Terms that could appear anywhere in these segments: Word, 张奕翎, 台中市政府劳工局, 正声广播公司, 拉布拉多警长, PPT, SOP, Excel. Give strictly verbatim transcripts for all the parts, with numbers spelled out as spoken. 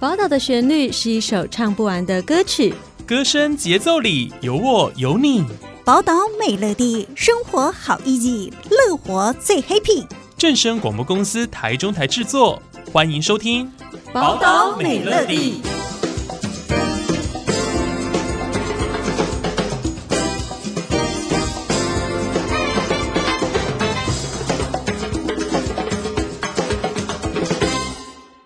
宝岛的旋律是一首唱不完的歌曲，歌声节奏里有我有你。宝岛美乐地，生活好意义，乐活最 happy。 正声广播公司台中台制作，欢迎收听宝岛美乐地。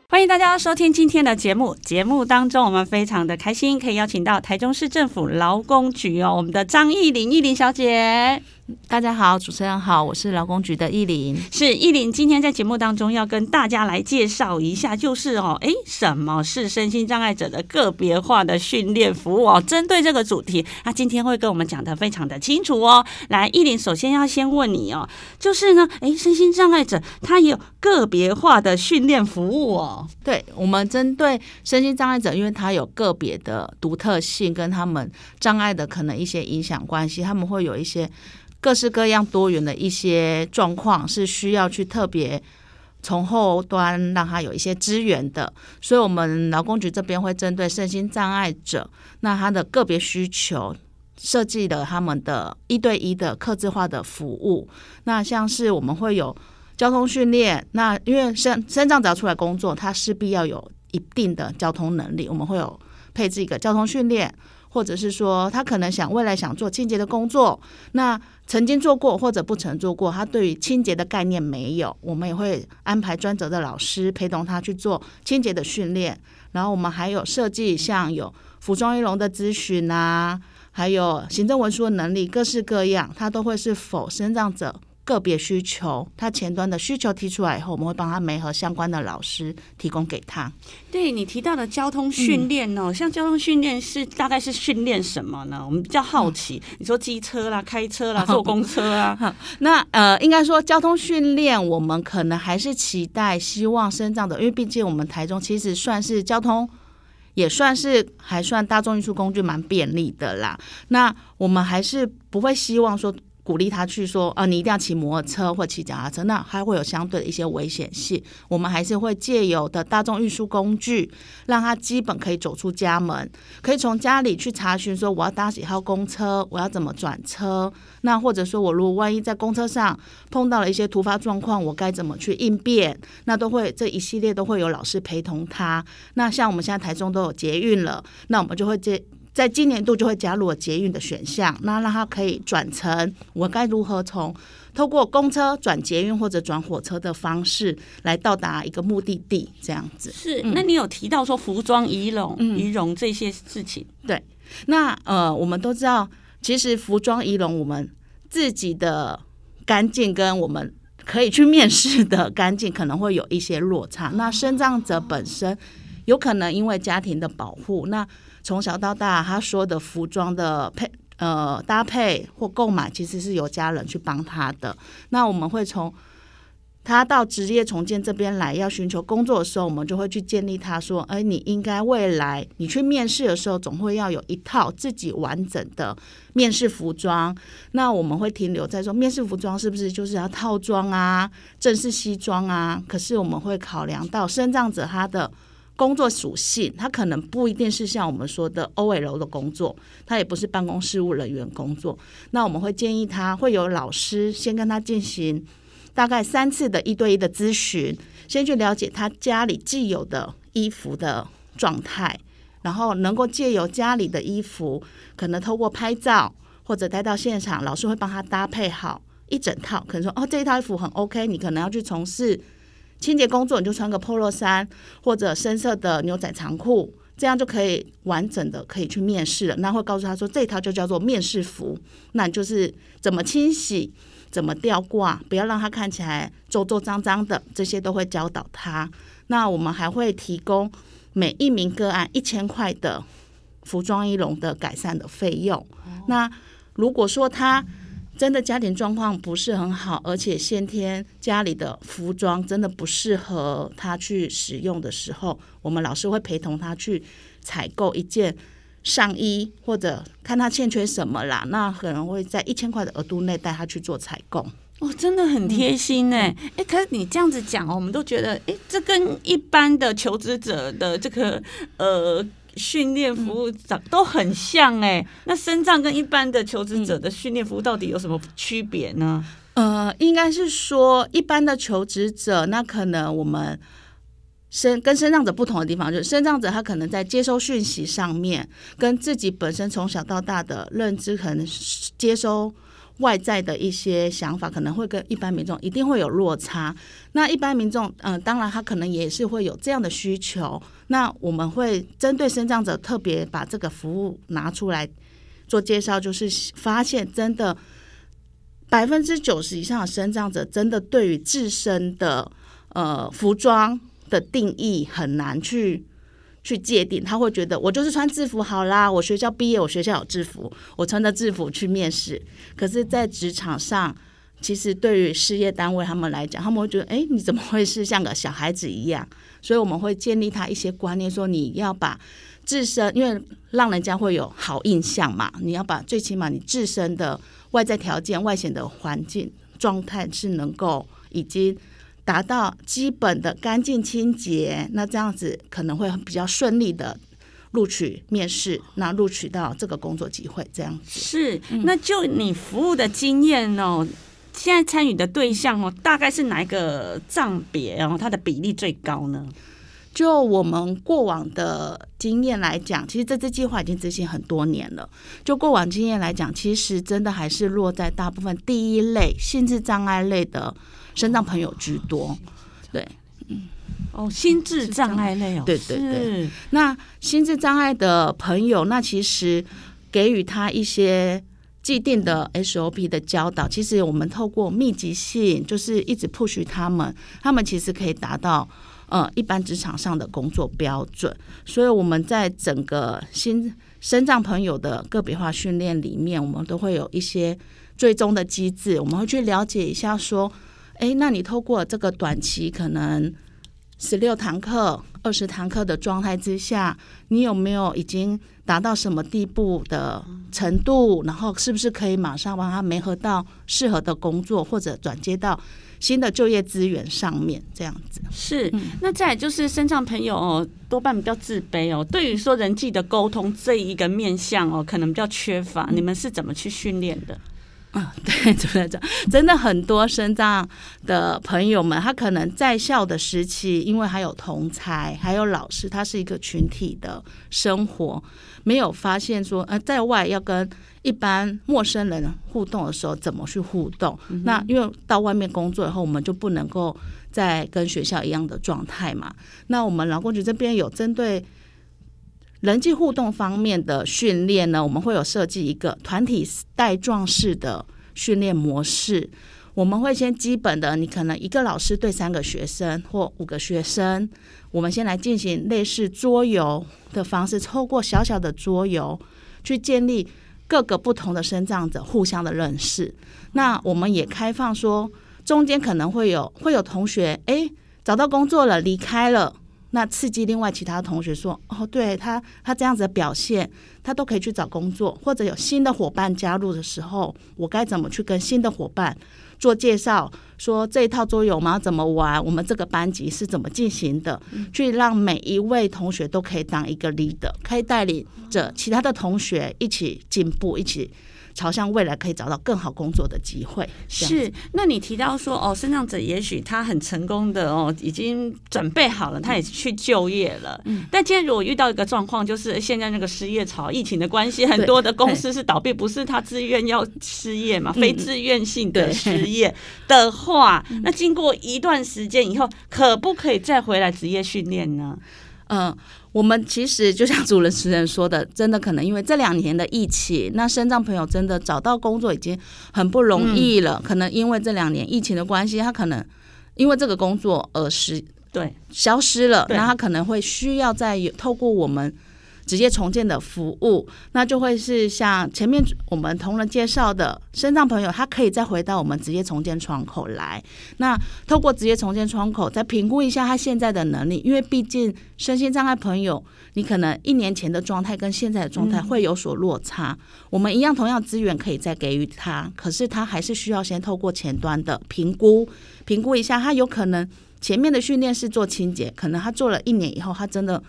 欢迎大家收听今天的节目，节目当中我们非常的开心可以邀请到台中市政府劳工局哦，我们的张奕翎，奕翎小姐。大家好，主持人好，我是劳工局的奕翎。是，奕翎今天在节目当中要跟大家来介绍一下，就是哦，哎，什么是身心障碍者的个别化的训练服务哦？针对这个主题，那、啊、今天会跟我们讲得非常的清楚哦。来，奕翎，首先要先问你哦，就是呢，哎，身心障碍者他也有个别化的训练服务哦？对，我们针对身心障碍者，因为他有个别的独特性跟他们障碍的可能一些影响关系，他们会有一些各式各样多元的一些状况，是需要去特别从后端让他有一些支援的，所以我们劳工局这边会针对身心障碍者，那他的个别需求设计了他们的一对一的客制化的服务。那像是我们会有交通训练，那因为身身障者要出来工作，他势必要有一定的交通能力，我们会有配置一个交通训练，或者是说他可能想未来想做清洁的工作，那曾经做过或者不曾做过，他对于清洁的概念没有，我们也会安排专责的老师陪同他去做清洁的训练。然后我们还有设计，像有服装仪容的咨询啊，还有行政文书的能力，各式各样，他都会是否身障者个别需求，他前端的需求提出来以后，我们会帮他媒合相关的老师提供给他。对，你提到的交通训练哦、嗯、像交通训练是大概是训练什么呢？我们比较好奇、嗯、你说机车啦、开车啦、坐公车啊、哦、那呃，应该说交通训练我们可能还是期待希望身障者，因为毕竟我们台中其实算是交通也算是还算大众运输工具蛮便利的啦，那我们还是不会希望说鼓励他去说、呃、你一定要骑摩托车或骑脚踏车，那还会有相对的一些危险性，我们还是会借由的大众运输工具让他基本可以走出家门，可以从家里去查询说我要搭几号公车，我要怎么转车，那或者说我如果万一在公车上碰到了一些突发状况，我该怎么去应变，那都会这一系列都会有老师陪同他。那像我们现在台中都有捷运了，那我们就会接在今年度就会加入了捷运的选项，那让他可以转乘，我该如何从透过公车转捷运或者转火车的方式来到达一个目的地，这样子。是，那你有提到说服装仪容、嗯、仪容这些事情。对，那呃，我们都知道，其实服装仪容我们自己的干净跟我们可以去面试的干净可能会有一些落差，那身障者本身有可能因为家庭的保护，那从小到大他说的服装的配、呃、搭配或购买其实是由家人去帮他的，那我们会从他到职业重建这边来要寻求工作的时候，我们就会去建立他说、哎、你应该未来你去面试的时候总会要有一套自己完整的面试服装，那我们会停留在说面试服装是不是就是要套装啊、正式西装啊，可是我们会考量到身障者他的工作属性，他可能不一定是像我们说的 O L 的工作，他也不是办公事务人员工作，那我们会建议他会有老师先跟他进行大概三次的一对一的咨询，先去了解他家里既有的衣服的状态，然后能够借由家里的衣服可能透过拍照或者带到现场，老师会帮他搭配好一整套，可能说哦，这一套衣服很 OK， 你可能要去从事清洁工作，你就穿个 polo 衫或者深色的牛仔长裤，这样就可以完整的可以去面试了，那会告诉他说这一套就叫做面试服，那就是怎么清洗、怎么吊挂，不要让他看起来皱皱脏脏的，这些都会教导他。那我们还会提供每一名个案一千块的服装仪容的改善的费用、哦、那如果说他真的家庭状况不是很好，而且先天家里的服装真的不适合他去使用的时候，我们老师会陪同他去采购一件上衣，或者看他欠缺什么啦，那可能会在一千块的额度内带他去做采购。哦，真的很贴心哎、嗯欸！可是你这样子讲哦，我们都觉得哎、欸，这跟一般的求职者的这个呃训练服务长都很像哎、欸。那身障跟一般的求职者的训练服务到底有什么区别呢？呃，应该是说一般的求职者，那可能我们身跟身障者不同的地方，就是身障者他可能在接收讯息上面，跟自己本身从小到大的认知可能接收。外在的一些想法可能会跟一般民众一定会有落差，那一般民众、呃、当然他可能也是会有这样的需求，那我们会针对身障者特别把这个服务拿出来做介绍，就是发现真的 百分之九十 以上的身障者真的对于自身的、呃、服装的定义很难去去界定，他会觉得我就是穿制服好啦，我学校毕业，我学校有制服，我穿着制服去面试。可是在职场上，其实对于事业单位他们来讲，他们会觉得哎，你怎么会是像个小孩子一样，所以我们会建立他一些观念，说你要把自身，因为让人家会有好印象嘛，你要把最起码你自身的外在条件、外显的环境状态是能够已经达到基本的干净清洁，那这样子可能会比较顺利的录取面试，那录取到这个工作机会，这样子是。那就你服务的经验哦，现在参与的对象哦，大概是哪一个障别哦，它的比例最高呢？就我们过往的经验来讲，其实这支计划已经执行很多年了，就过往经验来讲，其实真的还是落在大部分第一类心智障碍类的身障朋友居多，对，嗯，哦，心智障碍类哦，对对对。那心智障碍的朋友，那其实给予他一些既定的 S O P 的教导，其实我们透过密集性，就是一直 push 他们，他们其实可以达到呃一般职场上的工作标准。所以我们在整个新身障朋友的个别化训练里面，我们都会有一些追踪的机制，我们会去了解一下说。哎，那你透过这个短期可能十六堂课、二十堂课的状态之下，你有没有已经达到什么地步的程度？然后是不是可以马上帮他媒合到适合的工作，或者转接到新的就业资源上面？这样子是。那再来就是身障朋友哦，多半比较自卑哦，对于说人际的沟通这一个面向哦，可能比较缺乏。你们是怎么去训练的？嗯、对，怎么讲？真的很多身障的朋友们，他可能在校的时期，因为还有同侪，还有老师，他是一个群体的生活，没有发现说，呃，在外要跟一般陌生人互动的时候，怎么去互动？嗯、那因为到外面工作以后，我们就不能够再跟学校一样的状态嘛。那我们劳工局这边有针对人际互动方面的训练呢，我们会有设计一个团体带状式的训练模式。我们会先基本的，你可能一个老师对三个学生或五个学生，我们先来进行类似桌游的方式，透过小小的桌游去建立各个不同的身障者互相的认识。那我们也开放说，中间可能会有会有同学哎找到工作了离开了。那刺激另外其他同学说哦，对他他这样子的表现，他都可以去找工作，或者有新的伙伴加入的时候，我该怎么去跟新的伙伴做介绍，说这一套桌游我们要怎么玩，我们这个班级是怎么进行的，去让每一位同学都可以当一个 leader， 可以带领着其他的同学一起进步，一起朝向未来可以找到更好工作的机会。是，那你提到说哦，身障者也许他很成功的哦，已经准备好了，他也去就业了。嗯、但今天如果遇到一个状况，就是现在那个失业潮，疫情的关系，很多的公司是倒闭，不是他自愿要失业嘛，嗯、非自愿性的失业的话，那经过一段时间以后，可不可以再回来职业训练呢？嗯，我们其实就像主持人说的，真的可能因为这两年的疫情，那身障朋友真的找到工作已经很不容易了。嗯、可能因为这两年疫情的关系，他可能因为这个工作而失对消失了，那他可能会需要再透过我们直接重建的服务，那就会是像前面我们同仁介绍的身障朋友，他可以再回到我们直接重建窗口来，那透过直接重建窗口再评估一下他现在的能力，因为毕竟身心障碍朋友你可能一年前的状态跟现在的状态会有所落差、嗯、我们一样同样资源可以再给予他，可是他还是需要先透过前端的评估评估一下，他有可能前面的训练是做清洁，可能他做了一年以后，他真的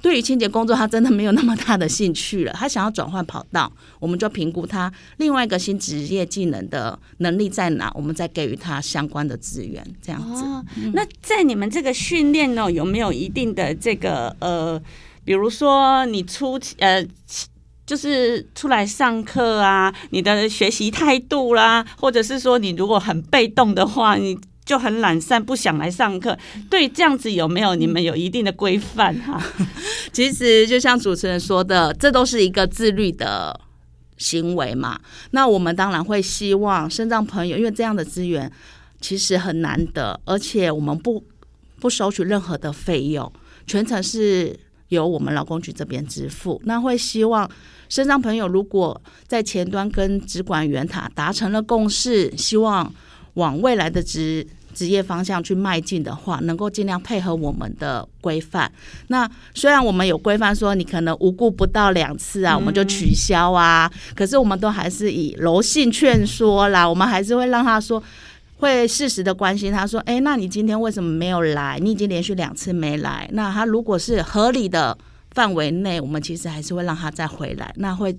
对于清洁工作他真的没有那么大的兴趣了，他想要转换跑道，我们就评估他另外一个新职业技能的能力在哪，我们再给予他相关的资源，这样子、哦、那在你们这个训练呢，有没有一定的这个呃，比如说你出呃就是出来上课啊，你的学习态度啦，或者是说你如果很被动的话，你就很懒散不想来上课，对这样子有没有你们有一定的规范啊？其实就像主持人说的，这都是一个自律的行为嘛，那我们当然会希望身障朋友，因为这样的资源其实很难得，而且我们不不收取任何的费用，全程是由我们劳工局这边支付，那会希望身障朋友如果在前端跟职管员他达成了共识，希望往未来的职职业方向去迈进的话，能够尽量配合我们的规范。那虽然我们有规范说你可能无故不到两次啊，我们就取消啊，嗯、可是我们都还是以柔性劝说啦，我们还是会让他说，会适时的关心他说，哎，那你今天为什么没有来？你已经连续两次没来。那他如果是合理的范围内，我们其实还是会让他再回来，那会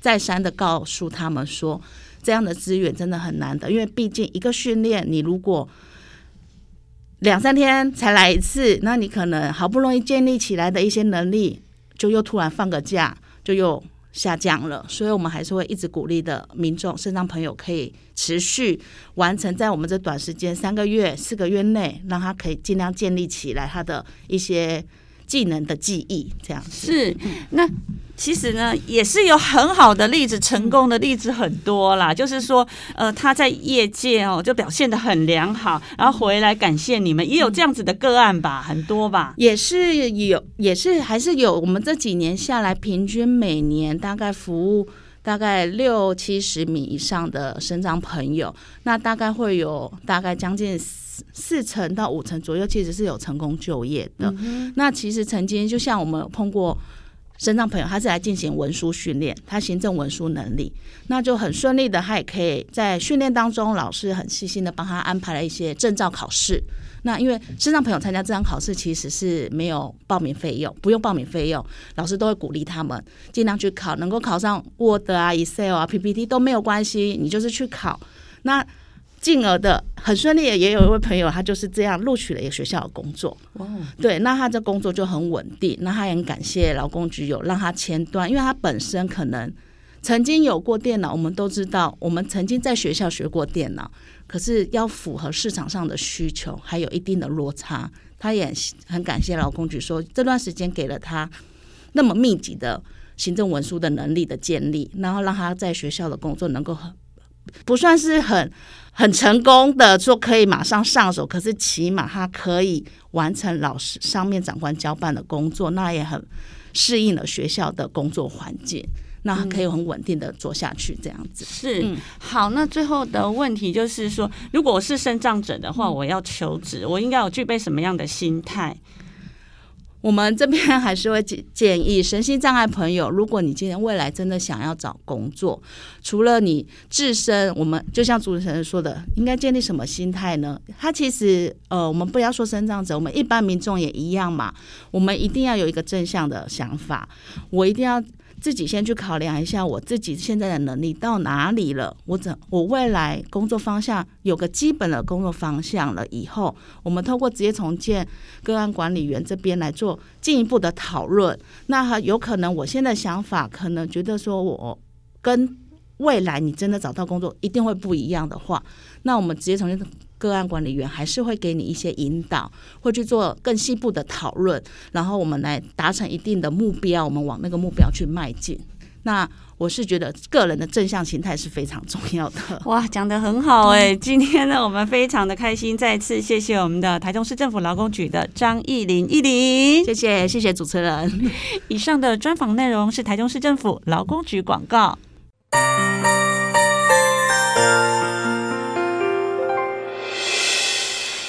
再三的告诉他们说，这样的资源真的很难得，因为毕竟一个训练你如果两三天才来一次，那你可能好不容易建立起来的一些能力就又突然放个假就又下降了，所以我们还是会一直鼓励的民众身障朋友可以持续完成在我们这短时间三个月四个月内，让他可以尽量建立起来他的一些技能的记忆，这样子是。那其实呢也是有很好的例子，成功的例子很多啦，就是说呃，他在业界哦就表现得很良好，然后回来感谢你们，也有这样子的个案吧，很多吧，也是有，也是还是有，我们这几年下来平均每年大概服务大概六七十名以上的身障朋友，那大概会有大概将近四成到五成左右其实是有成功就业的、嗯、那其实曾经就像我们碰过身障朋友，他是来进行文书训练，他行政文书能力那就很顺利的，他也可以在训练当中老师很细心的帮他安排了一些证照考试，那因为身障朋友参加这张考试其实是没有报名费用，不用报名费用，老师都会鼓励他们尽量去考，能够考上 Word 啊 Excel 啊 P P T 都没有关系，你就是去考，那进而的很顺利，也有一位朋友他就是这样录取了一个学校的工作、wow. 对，那他这工作就很稳定，那他也很感谢劳工局有让他前端，因为他本身可能曾经有过电脑，我们都知道我们曾经在学校学过电脑，可是要符合市场上的需求还有一定的落差，他也很感谢劳工局说这段时间给了他那么密集的行政文书的能力的建立，然后让他在学校的工作能够不算是很很成功的说可以马上上手，可是起码他可以完成老师上面长官交办的工作，那也很适应了学校的工作环境，那他可以很稳定的做下去，这样子、嗯、是、嗯、好。那最后的问题就是说，如果我是身障者的话，我要求职，我应该有具备什么样的心态？我们这边还是会建议身心障碍朋友，如果你今天未来真的想要找工作，除了你自身，我们就像主持人说的，应该建立什么心态呢？他其实呃，我们不要说身障者，我们一般民众也一样嘛，我们一定要有一个正向的想法，我一定要自己先去考量一下我自己现在的能力到哪里了，我怎我未来工作方向有个基本的工作方向了以后，我们透过职业重建个案管理员这边来做进一步的讨论，那有可能我现在想法可能觉得说我跟未来你真的找到工作一定会不一样的话，那我们职业重建个案管理员还是会给你一些引导，会去做更细部的讨论，然后我们来达成一定的目标，我们往那个目标去迈进，那我是觉得个人的正向心态是非常重要的。哇，讲得很好哎、欸！今天呢，我们非常的开心，再次谢谢我们的台中市政府劳工局的张逸琳，逸琳，谢谢，谢谢主持人。以上的专访内容是台中市政府劳工局广告。